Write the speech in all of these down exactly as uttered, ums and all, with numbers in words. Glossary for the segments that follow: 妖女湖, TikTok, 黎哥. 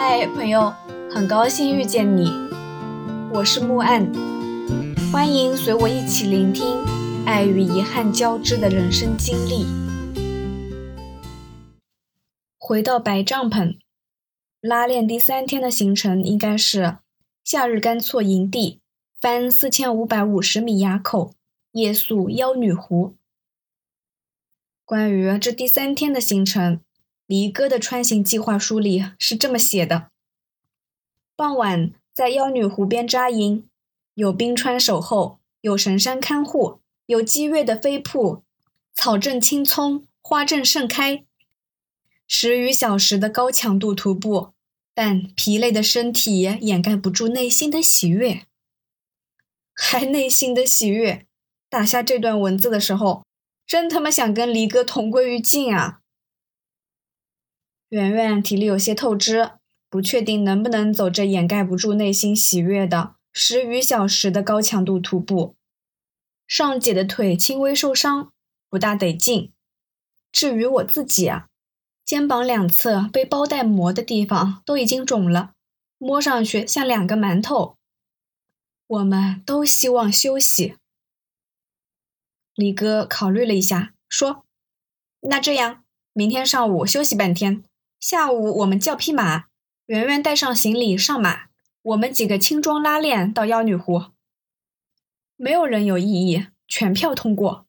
嗨，朋友，很高兴遇见你，我是木岸，欢迎随我一起聆听爱与遗憾交织的人生经历。回到白帐篷，拉练第三天的行程应该是夏日干错营地，翻四千五百五十米垭口，夜宿妖女湖。关于这第三天的行程，黎哥的穿行计划书里是这么写的：傍晚在妖女湖边扎营，有冰川守候，有神山看护，有激越的飞瀑，草正青葱，花正盛开。十余小时的高强度徒步，但疲累的身体也掩盖不住内心的喜悦。还内心的喜悦，打下这段文字的时候，真他妈想跟黎哥同归于尽啊！圆圆体力有些透支，不确定能不能走这掩盖不住内心喜悦的十余小时的高强度徒步。上姐的腿轻微受伤，不大得劲。至于我自己啊，肩膀两侧被包带磨的地方都已经肿了，摸上去像两个馒头。我们都希望休息。李哥考虑了一下，说：“那这样，明天上午休息半天。下午我们叫匹马，圆圆带上行李上马，我们几个轻装拉练到妖女湖。”没有人有异议，全票通过。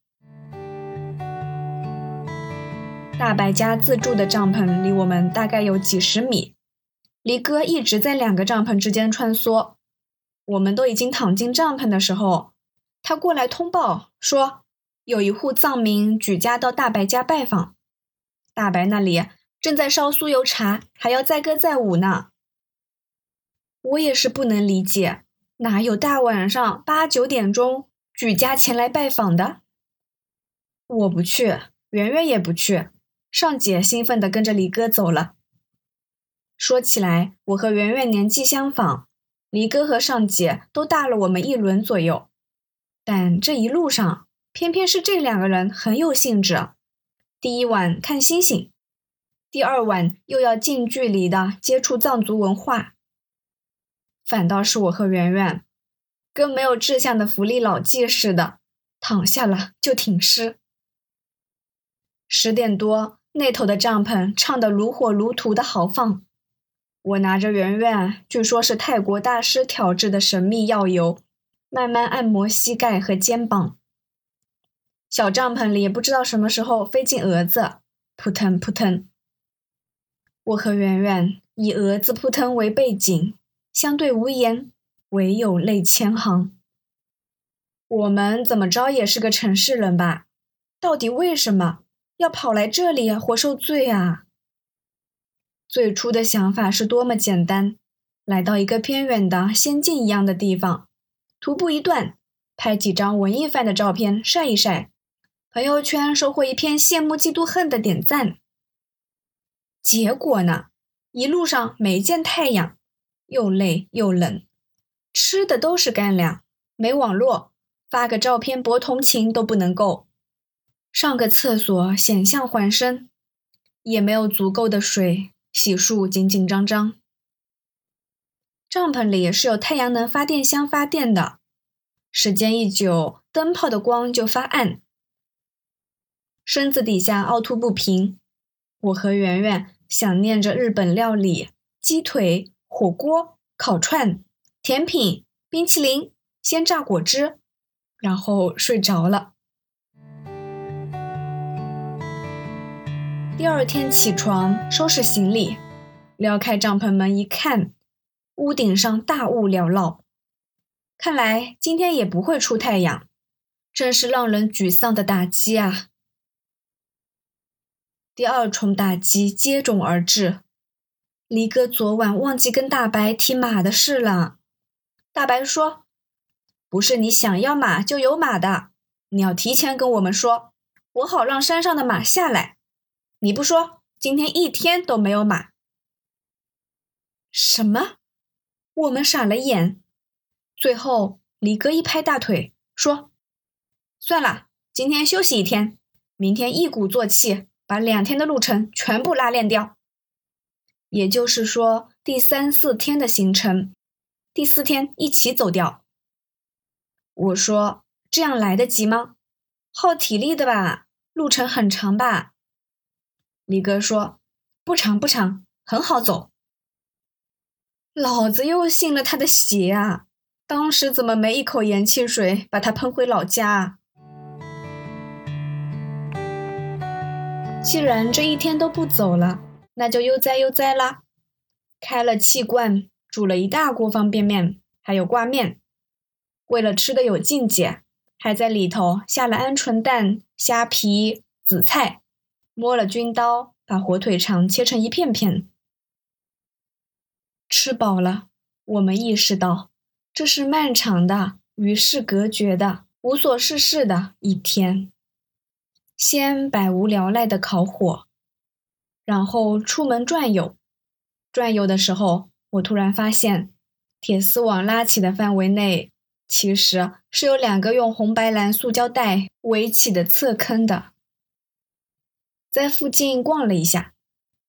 大白家自助的帐篷离我们大概有几十米，黎哥一直在两个帐篷之间穿梭。我们都已经躺进帐篷的时候，他过来通报说，有一户藏民举家到大白家拜访，大白那里正在烧酥油茶，还要载歌载舞呢。我也是不能理解，哪有大晚上八九点钟举家前来拜访的？我不去，圆圆也不去，尚姐兴奋地跟着黎哥走了。说起来，我和圆圆年纪相仿，黎哥和尚姐都大了我们一轮左右，但这一路上偏偏是这两个人很有兴致。第一晚看星星，第二晚又要近距离的接触藏族文化。反倒是我和圆圆跟没有志向的福利老纪似的，躺下了就挺尸。十点多，那头的帐篷唱得如火如荼的豪放，我拿着圆圆据说是泰国大师调制的神秘药油，慢慢按摩膝盖和肩膀。小帐篷里也不知道什么时候飞进蛾子，扑腾扑腾。我和圆圆以蛾子扑腾为背景，相对无言，唯有泪千行。我们怎么着也是个城市人吧，到底为什么要跑来这里活受罪啊？最初的想法是多么简单，来到一个偏远的仙境一样的地方，徒步一段，拍几张文艺范的照片晒一晒，朋友圈收获一篇羡慕嫉妒恨的点赞。结果呢，一路上没见太阳，又累又冷，吃的都是干粮，没网络，发个照片博同情都不能够，上个厕所险象环生，也没有足够的水，洗漱紧紧张张。帐篷里是有太阳能发电箱发电的，时间一久，灯泡的光就发暗，身子底下凹凸不平。我和圆圆想念着日本料理，鸡腿、火锅、烤串、甜品、冰淇淋、鲜榨果汁，然后睡着了。第二天起床收拾行李，撩开帐篷门一看，屋顶上大雾缭绕，看来今天也不会出太阳，真是让人沮丧的打击啊！第二重打击接踵而至，黎哥昨晚忘记跟大白提马的事了。大白说：“不是你想要马就有马的，你要提前跟我们说，我好让山上的马下来。你不说，今天一天都没有马。”什么？我们傻了眼，最后黎哥一拍大腿说：“算了，今天休息一天，明天一鼓作气把两天的路程全部拉练掉。”也就是说，第三四天的行程，第四天一起走掉。我说，这样来得及吗？耗体力的吧，路程很长吧？李哥说，不长不长，很好走。老子又信了他的邪啊，当时怎么没一口盐汽水把他喷回老家啊？既然这一天都不走了，那就悠哉悠哉啦。开了气罐，煮了一大锅方便面，还有挂面。为了吃的有境界，还在里头下了鹌鹑蛋、虾皮、紫菜，摸了军刀，把火腿肠切成一片片。吃饱了，我们意识到，这是漫长的、与世隔绝的、无所事事的一天。先百无聊赖的烤火，然后出门转悠。转悠的时候，我突然发现，铁丝网拉起的范围内，其实是有两个用红白蓝塑胶带围起的侧坑的。在附近逛了一下，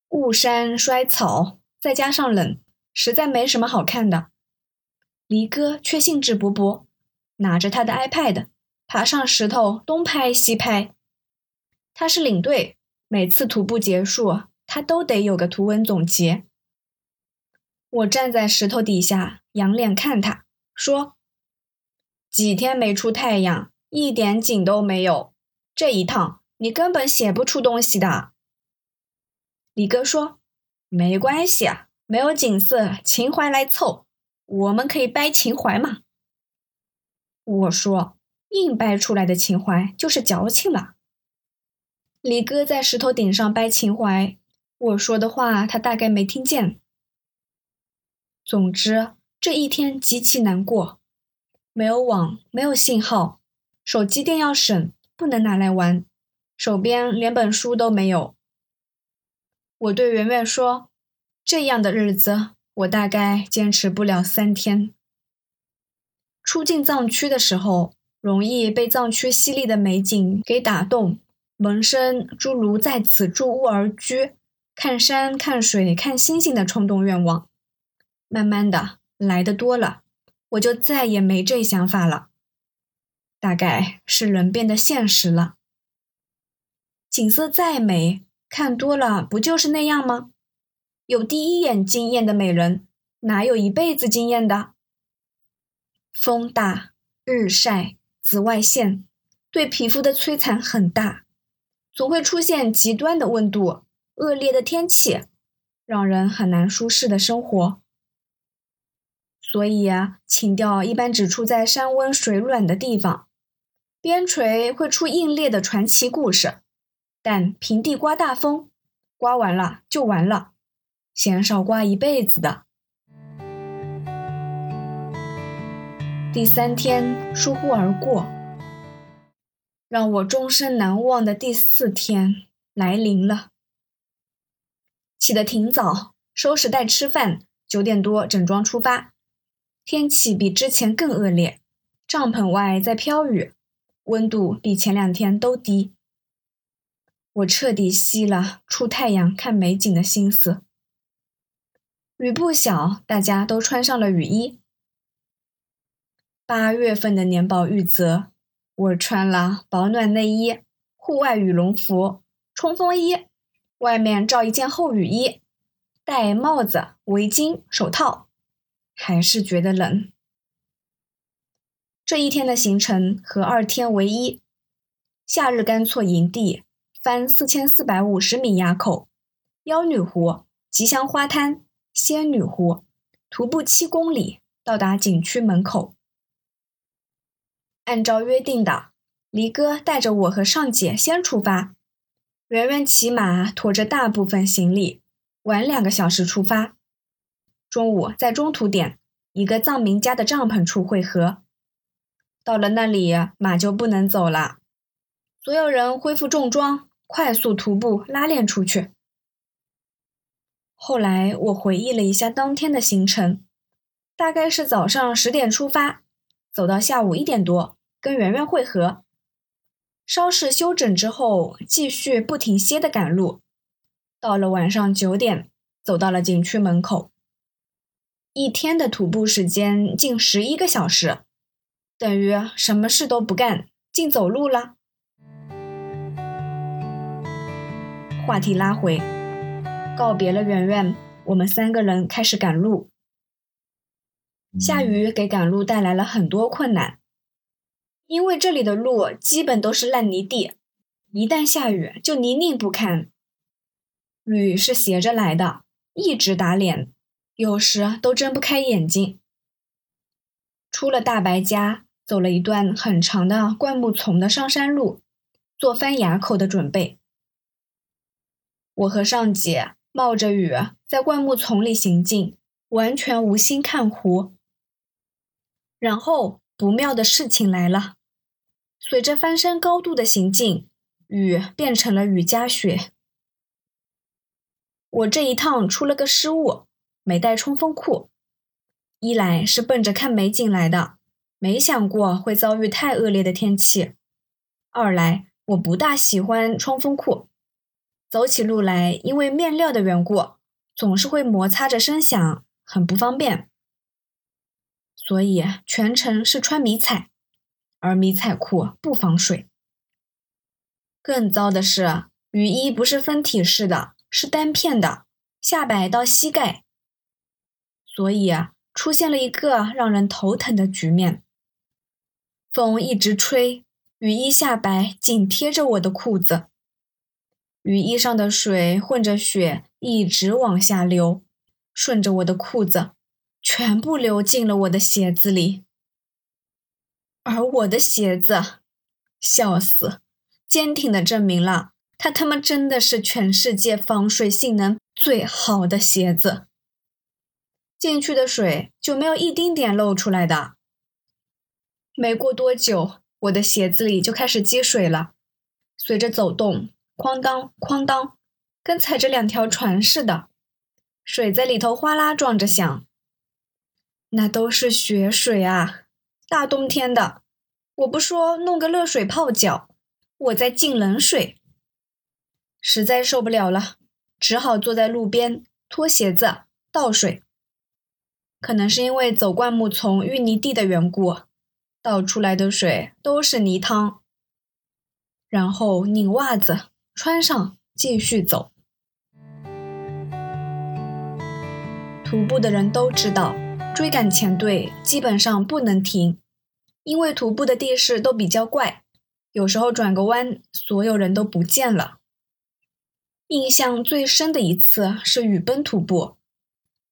雾山衰草，再加上冷，实在没什么好看的。黎哥却兴致勃勃，拿着他的 iPad， 爬上石头东拍西拍。他是领队，每次徒步结束，他都得有个图文总结。我站在石头底下，仰脸看他，说：几天没出太阳，一点景都没有，这一趟你根本写不出东西的。李哥说：没关系啊，没有景色，情怀来凑，我们可以掰情怀嘛。我说，硬掰出来的情怀就是矫情了。李哥在石头顶上掰情怀，我说的话他大概没听见。总之，这一天极其难过，没有网，没有信号，手机电要省，不能拿来玩，手边连本书都没有。我对圆圆说，这样的日子我大概坚持不了三天。出进藏区的时候，容易被藏区犀利的美景给打动，萌生诸如在此住屋而居，看山看水看星星的冲动愿望。慢慢的，来得多了，我就再也没这想法了。大概是人变得现实了。景色再美，看多了不就是那样吗？有第一眼惊艳的美人，哪有一辈子惊艳的？风大，日晒，紫外线对皮肤的摧残很大，总会出现极端的温度，恶劣的天气，让人很难舒适的生活。所以啊，情调一般只出在山温水暖的地方，边陲会出硬烈的传奇故事，但平地刮大风，刮完了就完了，嫌少刮一辈子的。第三天疏忽而过，让我终身难忘的第四天来临了。起得挺早，收拾带吃饭，九点多整装出发。天气比之前更恶劣，帐篷外在飘雨，温度比前两天都低。我彻底熄了出太阳看美景的心思。雨不小，大家都穿上了雨衣。八月份的年报预则，我穿了保暖内衣、户外羽绒服、冲锋衣，外面罩一件厚雨衣，戴帽子、围巾、手套，还是觉得冷。这一天的行程和二天为一，夏日干错营地，翻四千四百五十米垭口、妖女湖、吉祥花滩、仙女湖，徒步七公里到达景区门口。按照约定的，黎哥带着我和尚姐先出发，圆圆骑马驮着大部分行李，晚两个小时出发。中午在中途点一个藏民家的帐篷处会合，到了那里马就不能走了，所有人恢复重装，快速徒步拉练出去。后来我回忆了一下当天的行程，大概是早上十点出发，走到下午一点多跟圆圆会合，稍事休整之后继续不停歇的赶路，到了晚上九点走到了景区门口，一天的徒步时间近十一个小时，等于什么事都不干，净走路了。话题拉回，告别了圆圆，我们三个人开始赶路。下雨给赶路带来了很多困难，因为这里的路基本都是烂泥地，一旦下雨就泥泞不堪。雨是斜着来的，一直打脸，有时都睁不开眼睛。出了大白家，走了一段很长的灌木丛的上山路，做翻垭口的准备。我和尚姐冒着雨在灌木丛里行进，完全无心看湖。然后不妙的事情来了，随着翻山高度的行进，雨变成了雨夹雪。我这一趟出了个失误，没带冲锋裤。一来是奔着看美景来的，没想过会遭遇太恶劣的天气；二来我不大喜欢冲锋裤，走起路来因为面料的缘故，总是会摩擦着声响，很不方便。所以全程是穿迷彩，而迷彩裤不防水。更糟的是，雨衣不是分体式的，是单片的，下摆到膝盖。所以啊，出现了一个让人头疼的局面。风一直吹，雨衣下摆紧贴着我的裤子，雨衣上的水混着雪一直往下流，顺着我的裤子全部流进了我的鞋子里。而我的鞋子，笑死，坚挺地证明了它他妈真的是全世界防水性能最好的鞋子，进去的水就没有一丁点漏出来的。没过多久，我的鞋子里就开始积水了，随着走动，哐当哐当，跟踩着两条船似的，水在里头哗啦撞着响。那都是雪水啊，大冬天的，我不说弄个热水泡脚，我在浸冷水。实在受不了了，只好坐在路边，脱鞋子倒水。可能是因为走灌木丛淤泥地的缘故，倒出来的水都是泥汤。然后拧袜子穿上继续走。徒步的人都知道，追赶前队基本上不能停，因为徒步的地势都比较怪，有时候转个弯，所有人都不见了。印象最深的一次是雨崩徒步，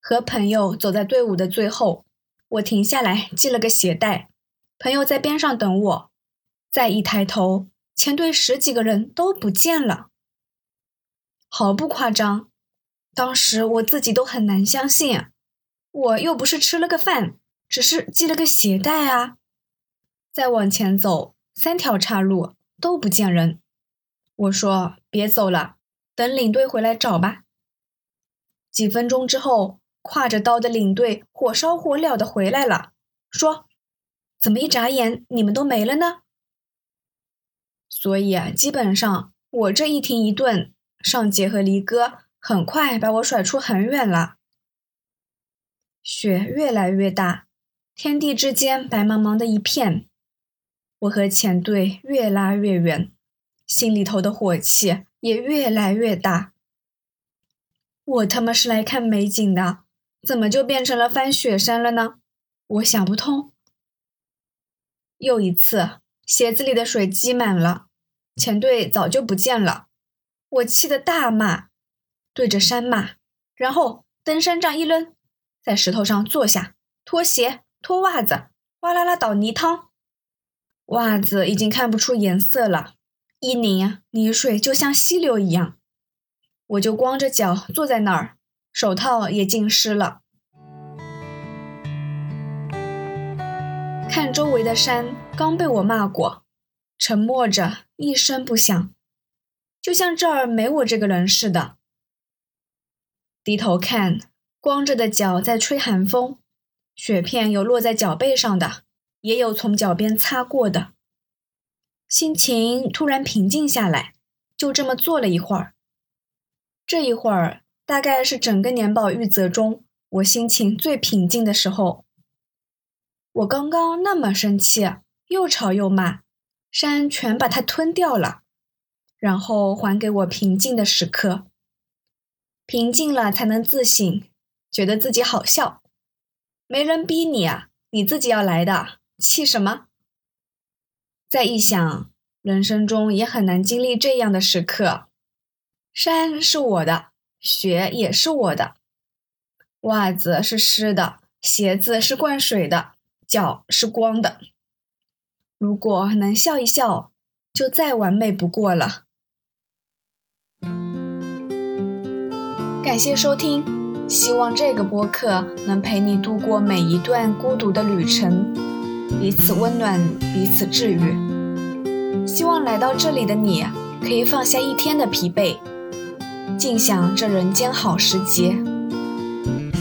和朋友走在队伍的最后，我停下来系了个鞋带，朋友在边上等我，再一抬头，前队十几个人都不见了。毫不夸张，当时我自己都很难相信，我又不是吃了个饭，只是系了个鞋带啊。再往前走，三条岔路都不见人，我说别走了，等领队回来找吧。几分钟之后，挎着刀的领队火烧火燎的回来了，说怎么一眨眼你们都没了呢？所以啊，基本上我这一停一顿，尚杰和离哥很快把我甩出很远了。雪越来越大，天地之间白茫茫的一片，我和前队越拉越远，心里头的火气也越来越大。我他妈是来看美景的，怎么就变成了翻雪山了呢？我想不通。又一次，鞋子里的水积满了，前队早就不见了。我气得大骂，对着山骂，然后登山杖一扔，在石头上坐下，脱鞋脱袜子，哗啦啦倒泥汤。袜子已经看不出颜色了，一拧泥水就像溪流一样。我就光着脚坐在那儿，手套也浸湿了。看周围的山，刚被我骂过，沉默着一声不响，就像这儿没我这个人似的。低头看，光着的脚在吹寒风，雪片有落在脚背上的，也有从脚边擦过的。心情突然平静下来，就这么坐了一会儿。这一会儿大概是整个年报预测中我心情最平静的时候。我刚刚那么生气，又吵又骂，山全把它吞掉了，然后还给我平静的时刻。平静了才能自省，觉得自己好笑。没人逼你啊，你自己要来的，气什么？再一想，人生中也很难经历这样的时刻。山是我的，雪也是我的，袜子是湿的，鞋子是灌水的，脚是光的。如果能笑一笑，就再完美不过了。感谢收听，希望这个播客能陪你度过每一段孤独的旅程，彼此温暖，彼此治愈。希望来到这里的你可以放下一天的疲惫，尽享这人间好时节。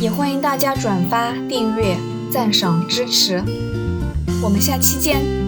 也欢迎大家转发、订阅、赞赏、支持。我们下期见。